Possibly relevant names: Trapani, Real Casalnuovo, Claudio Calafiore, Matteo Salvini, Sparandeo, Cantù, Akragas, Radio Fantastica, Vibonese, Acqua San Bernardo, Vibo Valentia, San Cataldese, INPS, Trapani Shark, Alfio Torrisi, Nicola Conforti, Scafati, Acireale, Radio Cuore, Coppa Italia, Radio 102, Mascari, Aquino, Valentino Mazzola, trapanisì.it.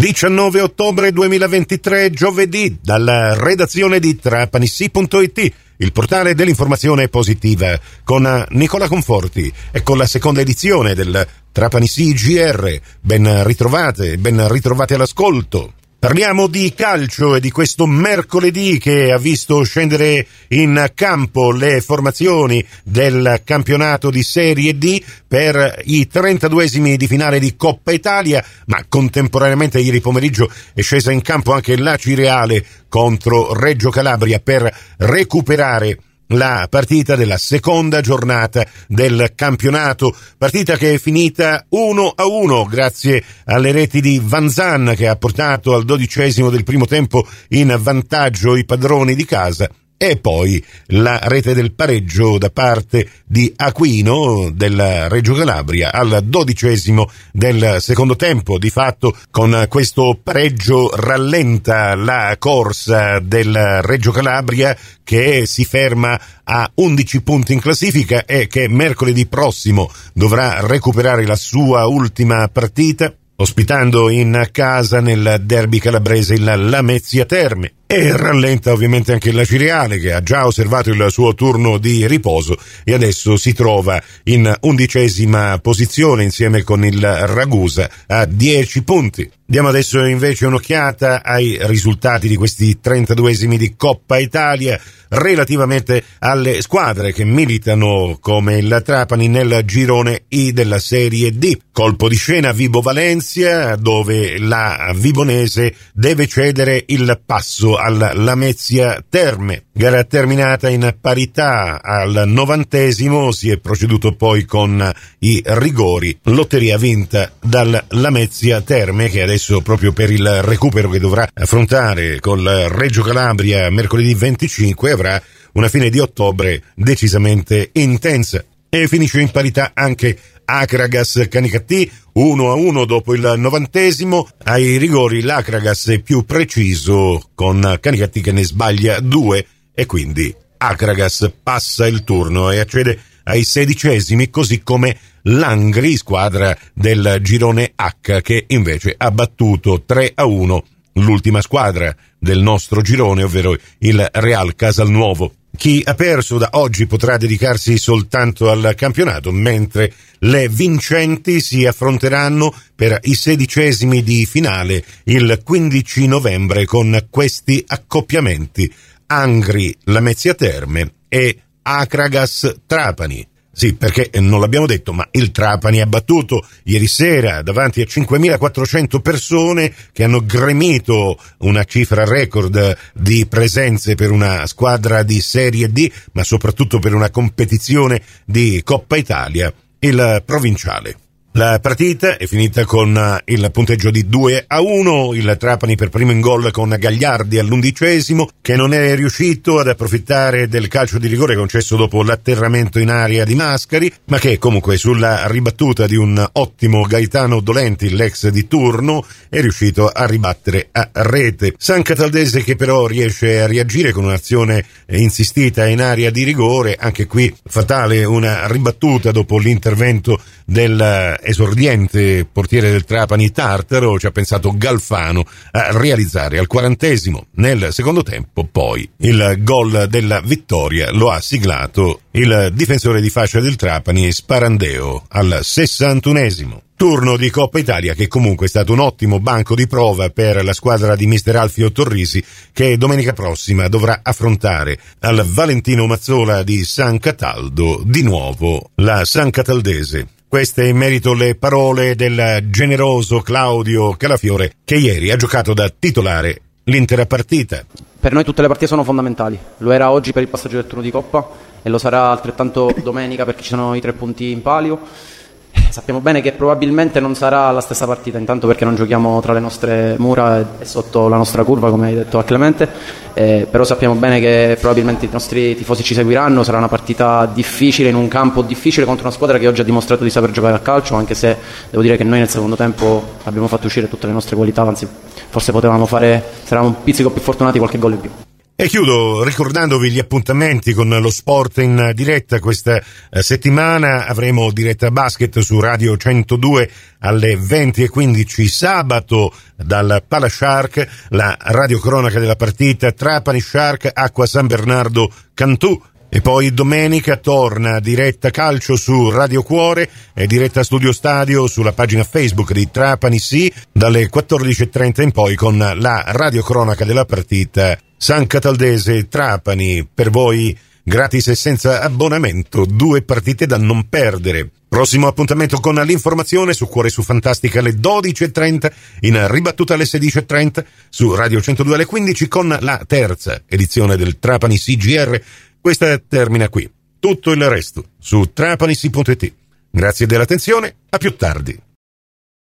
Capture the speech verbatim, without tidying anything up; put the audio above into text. diciannove ottobre duemilaventitré, giovedì, dalla redazione di trapanisì punto it, il portale dell'informazione positiva, con Nicola Conforti e con la seconda edizione del Trapanisì G R. Ben ritrovate, ben ritrovate all'ascolto. Parliamo di calcio e di questo mercoledì che ha visto scendere in campo le formazioni del campionato di Serie D per i trentaduesimi di finale di Coppa Italia, ma contemporaneamente ieri pomeriggio è scesa in campo anche l'Acireale contro Reggio Calabria per recuperare la partita della seconda giornata del campionato, partita che è finita uno a uno grazie alle reti di Vanzan, che ha portato al dodicesimo del primo tempo in vantaggio i padroni di casa, e poi la rete del pareggio da parte di Aquino della Reggio Calabria al dodicesimo del secondo tempo. Di fatto con questo pareggio rallenta la corsa del Reggio Calabria, che si ferma a undici punti in classifica e che mercoledì prossimo dovrà recuperare la sua ultima partita, ospitando in casa nel derby calabrese il Lamezia Terme. E rallenta ovviamente anche l'Acireale, che ha già osservato il suo turno di riposo e adesso si trova in undicesima posizione insieme con il Ragusa a dieci punti. Diamo adesso invece un'occhiata ai risultati di questi trentaduesimi di Coppa Italia relativamente alle squadre che militano come il Trapani nel girone I della Serie D. Colpo di scena Vibo Valentia, dove la Vibonese deve cedere il passo alla Lamezia Terme. Gara terminata in parità al novantesimo, si è proceduto poi con i rigori. Lotteria vinta dal Lamezia Terme, che adesso, proprio per il recupero che dovrà affrontare col Reggio Calabria mercoledì venticinque, avrà una fine di ottobre decisamente intensa. E finisce in parità anche Akragas Canicattì uno a uno dopo il novantesimo. Ai rigori l'Akragas è più preciso, con Canicattì che ne sbaglia due, e quindi Akragas passa il turno e accede ai sedicesimi, così come l'Angri, squadra del girone H, che invece ha battuto tre a uno l'ultima squadra del nostro girone, ovvero il Real Casalnuovo. Chi ha perso da oggi potrà dedicarsi soltanto al campionato, mentre le vincenti si affronteranno per i sedicesimi di finale il quindici novembre con questi accoppiamenti: Angri Lamezia Terme e Akragas Trapani. Sì, perché non l'abbiamo detto, ma il Trapani ha battuto ieri sera davanti a cinquemilaquattrocento persone che hanno gremito una cifra record di presenze per una squadra di Serie D, ma soprattutto per una competizione di Coppa Italia, il provinciale. La partita è finita con il punteggio di due a uno, il Trapani per primo in gol con Gagliardi all'undicesimo, che non è riuscito ad approfittare del calcio di rigore concesso dopo l'atterramento in area di Mascari, ma che comunque sulla ribattuta di un ottimo Gaetano Dolenti, l'ex di turno, è riuscito a ribattere a rete. San Cataldese che però riesce a reagire con un'azione insistita in area di rigore, anche qui fatale una ribattuta dopo l'intervento del esordiente portiere del Trapani Tartaro, ci ha pensato Galfano a realizzare al quarantesimo. Nel secondo tempo poi il gol della vittoria lo ha siglato il difensore di fascia del Trapani Sparandeo al sessantunesimo. Turno di Coppa Italia che comunque è stato un ottimo banco di prova per la squadra di mister Alfio Torrisi, che domenica prossima dovrà affrontare al Valentino Mazzola di San Cataldo di nuovo la San Cataldese. Queste in merito le parole del generoso Claudio Calafiore, che ieri ha giocato da titolare l'intera partita. Per noi tutte le partite sono fondamentali, lo era oggi per il passaggio del turno di Coppa e lo sarà altrettanto domenica, perché ci sono i tre punti in palio. Sappiamo bene che probabilmente non sarà la stessa partita, intanto perché non giochiamo tra le nostre mura e sotto la nostra curva, come hai detto a Clemente, eh, però sappiamo bene che probabilmente i nostri tifosi ci seguiranno. Sarà una partita difficile, in un campo difficile, contro una squadra che oggi ha dimostrato di saper giocare a calcio, anche se devo dire che noi nel secondo tempo abbiamo fatto uscire tutte le nostre qualità, anzi forse potevamo fare, sarà un pizzico più fortunati, qualche gol in più. E chiudo ricordandovi gli appuntamenti con lo sport in diretta. Questa settimana avremo diretta basket su Radio centodue alle venti e quindici sabato dal Pala Shark, la radiocronaca della partita Trapani Shark Acqua San Bernardo Cantù. E poi domenica torna diretta calcio su Radio Cuore e diretta Studio Stadio sulla pagina Facebook di Trapani Sì dalle quattordici e trenta in poi con la radiocronaca della partita San Cataldese Trapani, per voi gratis e senza abbonamento, due partite da non perdere. Prossimo appuntamento con l'informazione su Cuore su Fantastica alle dodici e trenta, in ribattuta alle sedici e trenta su Radio centodue alle quindici con la terza edizione del Trapanisì G R. Questa termina qui. Tutto il resto su trapanisì punto it. Grazie dell'attenzione, a più tardi.